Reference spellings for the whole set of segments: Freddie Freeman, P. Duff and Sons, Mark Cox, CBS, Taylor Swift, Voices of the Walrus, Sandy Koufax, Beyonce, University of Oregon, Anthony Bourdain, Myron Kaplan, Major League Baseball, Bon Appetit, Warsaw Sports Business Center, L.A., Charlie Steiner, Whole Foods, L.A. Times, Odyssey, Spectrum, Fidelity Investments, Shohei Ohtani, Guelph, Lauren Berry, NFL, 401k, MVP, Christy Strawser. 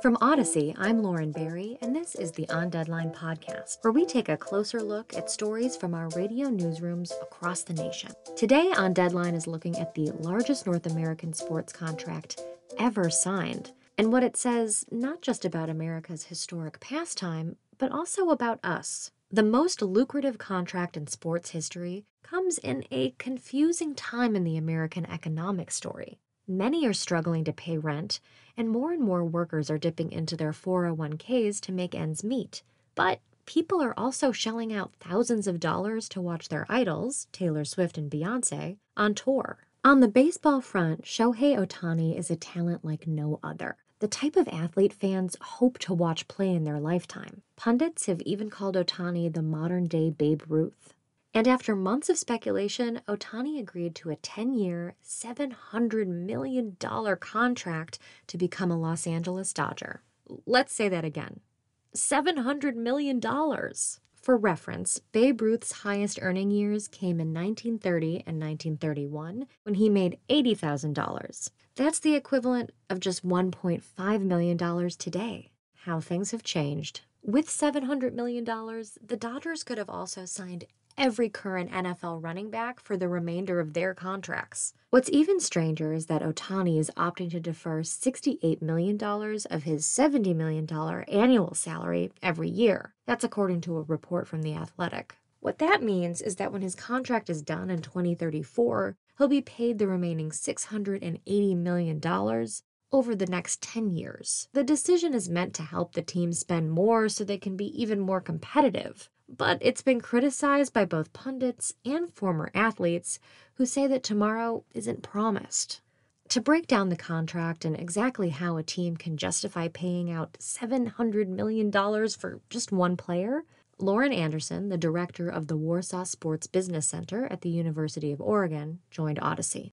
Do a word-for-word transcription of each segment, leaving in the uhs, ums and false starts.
From Odyssey, I'm Lauren Berry, and this is the On Deadline podcast, where we take a closer look at stories from our radio newsrooms across the nation. Today, On Deadline is looking at the largest North American sports contract ever signed, and what it says not just about America's historic pastime, but also about us. The most lucrative contract in sports history comes in a confusing time in the American economic story. Many are struggling to pay rent, and more and more workers are dipping into their four oh one k's to make ends meet. But people are also shelling out thousands of dollars to watch their idols, Taylor Swift and Beyonce, on tour. On the baseball front, Shohei Ohtani is a talent like no other, the type of athlete fans hope to watch play in their lifetime. Pundits have even called Ohtani the modern-day Babe Ruth. And after months of speculation, Ohtani agreed to a ten-year, seven hundred million dollars contract to become a Los Angeles Dodger. Let's say that again. seven hundred million dollars! For reference, Babe Ruth's highest earning years came in nineteen thirty and nineteen thirty-one, when he made eighty thousand dollars. That's the equivalent of just one point five million dollars today. How things have changed. With seven hundred million dollars, the Dodgers could have also signed every current N F L running back for the remainder of their contracts. What's even stranger is that Ohtani is opting to defer sixty-eight million dollars of his seventy million dollars annual salary every year. That's according to a report from The Athletic. What that means is that when his contract is done in twenty thirty-four, he'll be paid the remaining six hundred eighty million dollars over the next ten years. The decision is meant to help the team spend more so they can be even more competitive. But it's been criticized by both pundits and former athletes who say that tomorrow isn't promised. To break down the contract and exactly how a team can justify paying out seven hundred million dollars for just one player, Lauren Anderson, the director of the Warsaw Sports Business Center at the University of Oregon, joined Odyssey.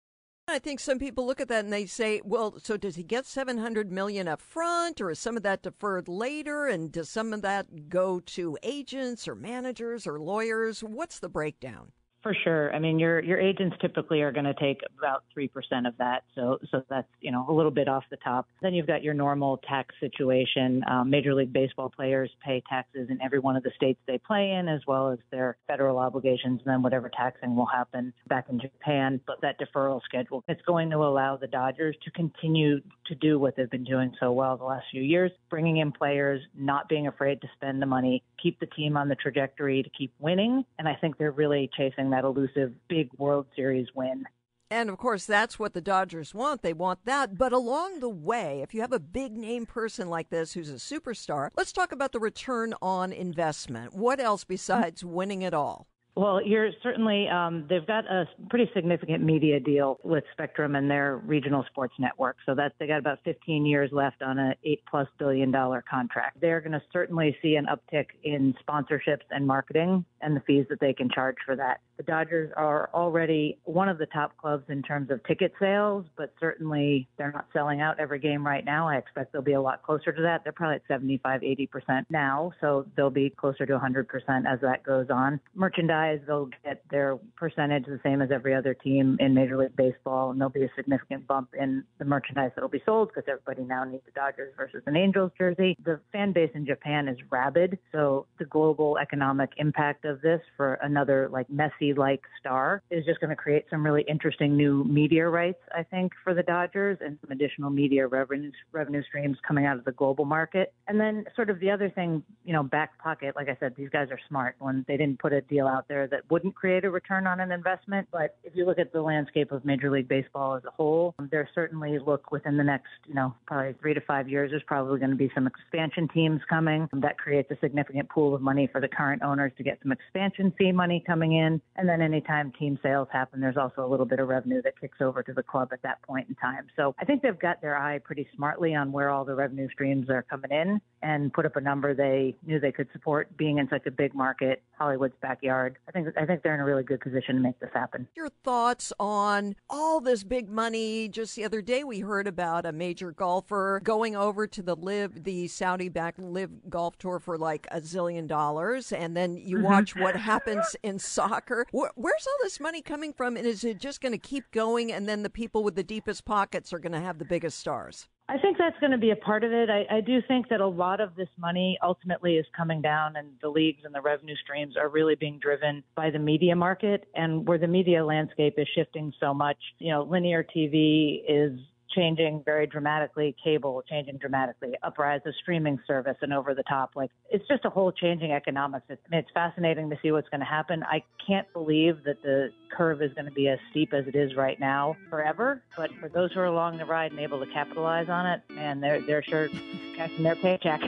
I think some people look at that and they say, well, so does he get seven hundred million dollars up front, or is some of that deferred later, and does some of that go to agents or managers or lawyers? What's the breakdown? For sure. I mean, your your agents typically are going to take about three percent of that. So so that's, you know, a little bit off the top. Then you've got your normal tax situation. Um, Major League Baseball players pay taxes in every one of the states they play in, as well as their federal obligations, and then whatever taxing will happen back in Japan. But that deferral schedule, it's going to allow the Dodgers to continue to do what they've been doing so well the last few years, bringing in players, not being afraid to spend the money, keep the team on the trajectory to keep winning. And I think they're really chasing that. that elusive big World Series win. And, of course, that's what the Dodgers want. They want that. But along the way, if you have a big-name person like this who's a superstar, let's talk about the return on investment. What else besides winning it all? Well, you're certainly, um, they've got a pretty significant media deal with Spectrum and their regional sports network. So that they got about fifteen years left on an eight plus billion dollars contract. They're going to certainly see an uptick in sponsorships and marketing and the fees that they can charge for that. The Dodgers are already one of the top clubs in terms of ticket sales, but certainly they're not selling out every game right now. I expect they'll be a lot closer to that. They're probably at seventy-five, eighty percent now, so they'll be closer to one hundred percent as that goes on. Merchandise, they'll get their percentage the same as every other team in Major League Baseball, and there'll be a significant bump in the merchandise that will be sold because everybody now needs a Dodgers versus an Angels jersey. The fan base in Japan is rabid, so the global economic impact of this for another, like, messy like star is just going to create some really interesting new media rights, I think, for the Dodgers, and some additional media revenue revenue streams coming out of the global market. And then sort of the other thing, you know, back pocket, like I said, these guys are smart when they didn't put a deal out there that wouldn't create a return on an investment. But if you look at the landscape of Major League Baseball as a whole, there certainly look within the next, you know, probably three to five years, there's probably going to be some expansion teams coming. That creates a significant pool of money for the current owners to get some expansion fee money coming in. And then anytime team sales happen, there's also a little bit of revenue that kicks over to the club at that point in time. So I think they've got their eye pretty smartly on where all the revenue streams are coming in, and put up a number they knew they could support, being in such a big market, Hollywood's backyard. I think I think they're in a really good position to make this happen. Your thoughts on all this big money? Just the other day we heard about a major golfer going over to the L I V, the Saudi-backed L I V Golf Tour for like a zillion dollars, and then you watch what happens in soccer. Where's all this money coming from, and is it just going to keep going, and then the people with the deepest pockets are going to have the biggest stars? I think that's going to be a part of it. I, I do think that a lot of this money ultimately is coming down, and the leagues and the revenue streams are really being driven by the media market and where the media landscape is shifting so much. You know, linear T V is changing very dramatically, cable changing dramatically, uprise of streaming service and over the top. Like, it's just a whole changing economics. It's, it's fascinating to see what's going to happen. I can't believe that the curve is going to be as steep as it is right now forever. But for those who are along the ride and able to capitalize on it, man, they're, they're sure catching their paycheck.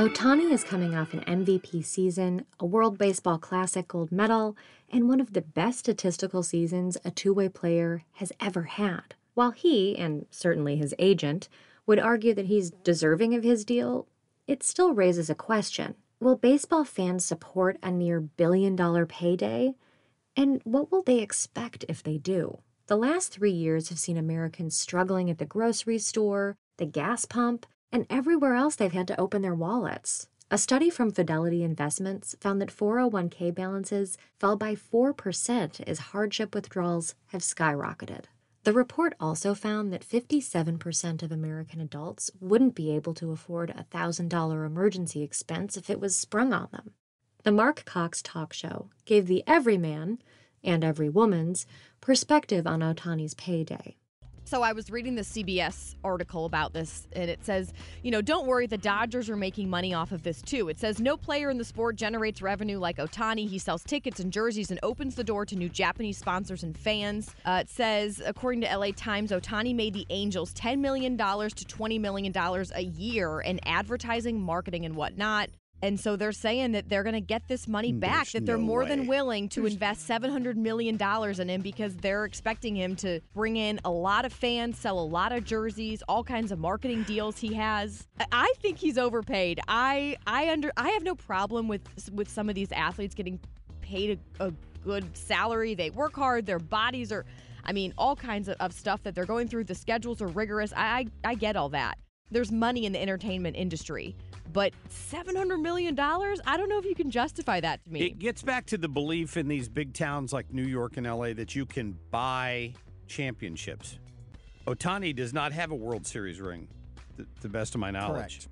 Ohtani is coming off an M V P season, a World Baseball Classic gold medal, and one of the best statistical seasons a two-way player has ever had. While he, and certainly his agent, would argue that he's deserving of his deal, it still raises a question. Will baseball fans support a near billion-dollar payday? And what will they expect if they do? The last three years have seen Americans struggling at the grocery store, the gas pump, and everywhere else they've had to open their wallets. A study from Fidelity Investments found that four oh one k balances fell by four percent as hardship withdrawals have skyrocketed. The report also found that fifty-seven percent of American adults wouldn't be able to afford a one thousand dollars emergency expense if it was sprung on them. The Mark Cox talk show gave the everyman, and every woman's, perspective on Ohtani's payday. So I was reading the C B S article about this, and it says, you know, don't worry, the Dodgers are making money off of this, too. It says no player in the sport generates revenue like Ohtani. He sells tickets and jerseys and opens the door to new Japanese sponsors and fans. Uh, it says, according to L A Times, Ohtani made the Angels ten million dollars to twenty million dollars a year in advertising, marketing, and whatnot. And so they're saying that they're going to get this money back, There's that they're no more way. than willing to There's invest seven hundred million dollars in him because they're expecting him to bring in a lot of fans, sell a lot of jerseys, all kinds of marketing deals he has. I think he's overpaid. I I under I have no problem with with some of these athletes getting paid a, a good salary. They work hard. Their bodies are, I mean, all kinds of, of stuff that they're going through. The schedules are rigorous. I I, I get all that. There's money in the entertainment industry. But seven hundred million dollars? I don't know if you can justify that to me. It gets back to the belief in these big towns like New York and L A that you can buy championships. Ohtani does not have a World Series ring, to the best of my knowledge.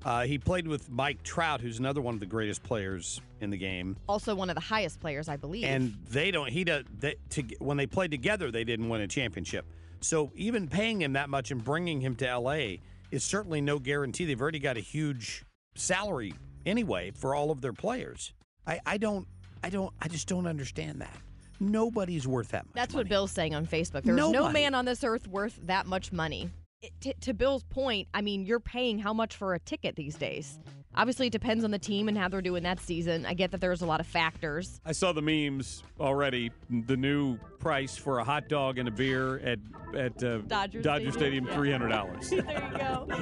Correct. Uh, he played with Mike Trout, who's another one of the greatest players in the game. Also one of the highest players, I believe. And they don't. He does, they, to, when they played together, they didn't win a championship. So even paying him that much and bringing him to L A is certainly no guarantee. They've already got a huge salary anyway for all of their players. I, I don't, I don't, I just don't understand that. Nobody's worth that much. That's money. What Bill's saying on Facebook. There's Nobody. no man on this earth worth that much money. It, t- to Bill's point, I mean, you're paying how much for a ticket these days? Obviously, it depends on the team and how they're doing that season. I get that there's a lot of factors. I saw the memes already. The new price for a hot dog and a beer at at uh, Dodger, Dodger Stadium, Stadium three hundred dollars. There you go.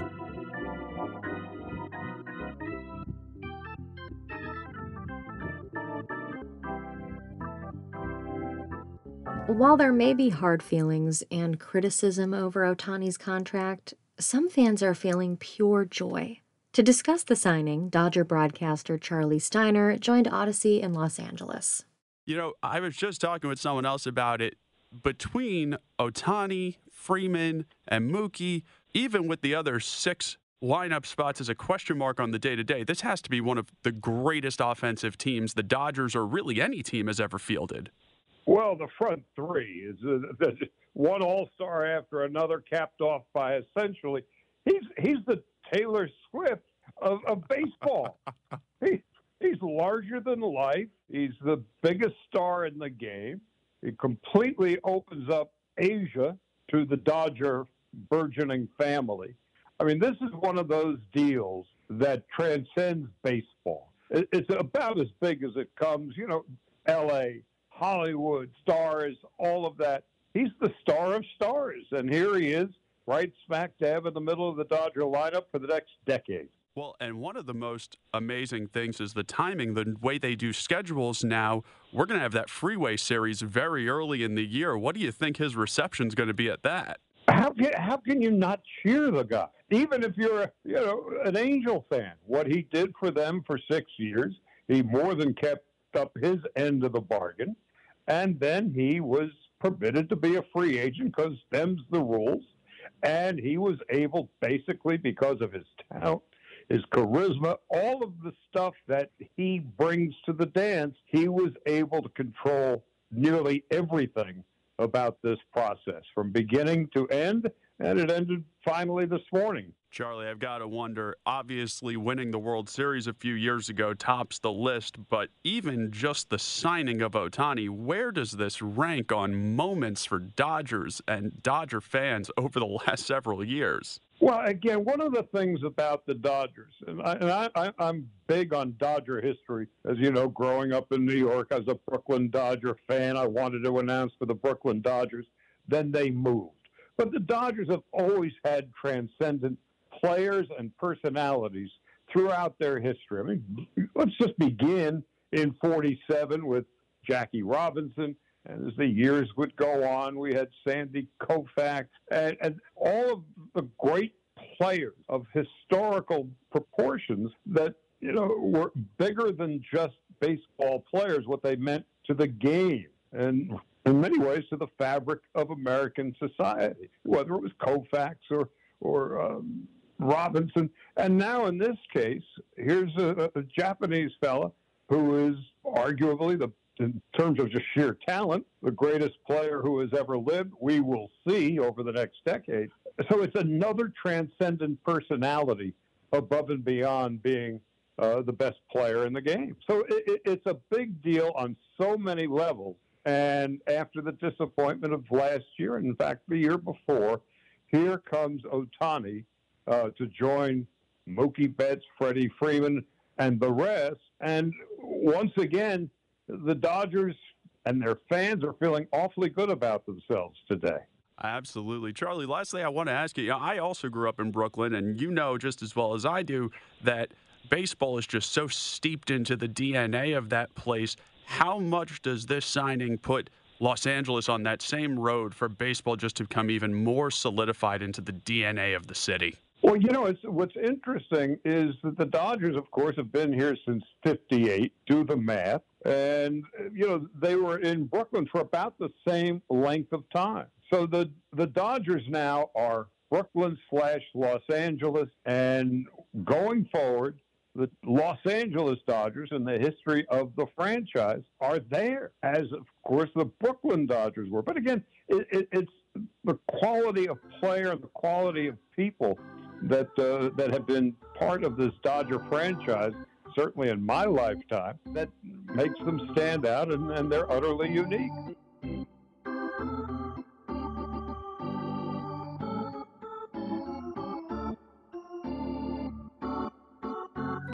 While there may be hard feelings and criticism over Ohtani's contract, some fans are feeling pure joy. To discuss the signing, Dodger broadcaster Charlie Steiner joined Odyssey in Los Angeles. You know, I was just talking with someone else about it. Between Ohtani, Freeman, and Mookie, even with the other six lineup spots as a question mark on the day-to-day, this has to be one of the greatest offensive teams the Dodgers or really any team has ever fielded. Well, the front three is uh, one all-star after another, capped off by essentially he's he's the Taylor Swift of, of baseball. he, he's larger than life. He's the biggest star in the game. He completely opens up Asia to the Dodger burgeoning family. I mean, this is one of those deals that transcends baseball. It, it's about as big as it comes. You know, L A, Hollywood, stars, all of that. He's the star of stars, and here he is, right smack dab in the middle of the Dodger lineup for the next decade. Well, and one of the most amazing things is the timing, the way they do schedules now. We're going to have that freeway series very early in the year. What do you think his reception's going to be at that? How can, how can you not cheer the guy? even if you're, you know, an Angel fan, what he did for them for six years, he more than kept up his end of the bargain. And then he was permitted to be a free agent because them's the rules. And he was able, basically, because of his talent, his charisma, all of the stuff that he brings to the dance, he was able to control nearly everything about this process from beginning to end. And it ended finally this morning. Charlie, I've got to wonder, obviously winning the World Series a few years ago tops the list, but even just the signing of Ohtani, where does this rank on moments for Dodgers and Dodger fans over the last several years? Well, again, one of the things about the Dodgers, and, I, and I, I, I'm big on Dodger history. As you know, growing up in New York, I was a Brooklyn Dodger fan. I wanted to announce for the Brooklyn Dodgers. Then they moved. But the Dodgers have always had transcendent players and personalities throughout their history. I mean, let's just begin in forty-seven with Jackie Robinson. And as the years would go on, we had Sandy Koufax and, and all of the great players of historical proportions that, you know, were bigger than just baseball players, what they meant to the game. And in many ways, to the fabric of American society, whether it was Koufax or or um, Robinson. And now in this case, here's a, a Japanese fella who is arguably, the, in terms of just sheer talent, the greatest player who has ever lived. We will see over the next decade. So it's another transcendent personality above and beyond being uh, the best player in the game. So it, it, it's a big deal on so many levels. And after the disappointment of last year, and in fact, the year before, here comes Ohtani uh, to join Mookie Betts, Freddie Freeman, and the rest. And once again, the Dodgers and their fans are feeling awfully good about themselves today. Absolutely. Charlie, lastly, I want to ask you, I also grew up in Brooklyn, and you know just as well as I do that baseball is just so steeped into the D N A of that place. How much does this signing put Los Angeles on that same road for baseball just to become even more solidified into the D N A of the city? Well, you know, it's, what's interesting is that the Dodgers, of course, have been here since fifty-eight, do the math, and, you know, they were in Brooklyn for about the same length of time. So the, the Dodgers now are Brooklyn slash Los Angeles, and going forward, the Los Angeles Dodgers and the history of the franchise are there, as, of course, the Brooklyn Dodgers were. But again, it, it, it's the quality of player, the quality of people that uh, that have been part of this Dodger franchise, certainly in my lifetime, that makes them stand out, and, and they're utterly unique.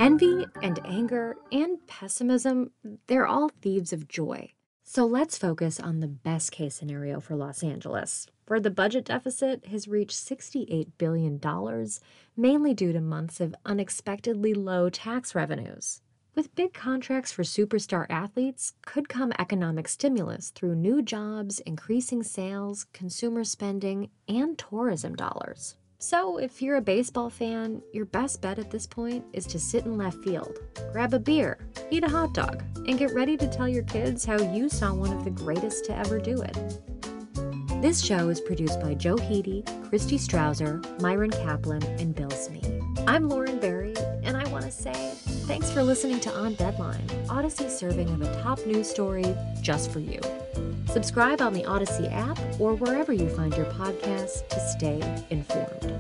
Envy and anger and pessimism, they're all thieves of joy. So let's focus on the best case scenario for Los Angeles, where the budget deficit has reached sixty-eight billion dollars, mainly due to months of unexpectedly low tax revenues. With big contracts for superstar athletes could come economic stimulus through new jobs, increasing sales, consumer spending, and tourism dollars. So if you're a baseball fan, your best bet at this point is to sit in left field, grab a beer, eat a hot dog, and get ready to tell your kids how you saw one of the greatest to ever do it. This show is produced by Joe Hiti, Christy Strawser, Myron Kaplan, and Bill Smee. I'm Lauren Berry, and I want to say thanks for listening to On Deadline, Odyssey's serving of a top news story just for you. Subscribe on the Odyssey app or wherever you find your podcasts to stay informed.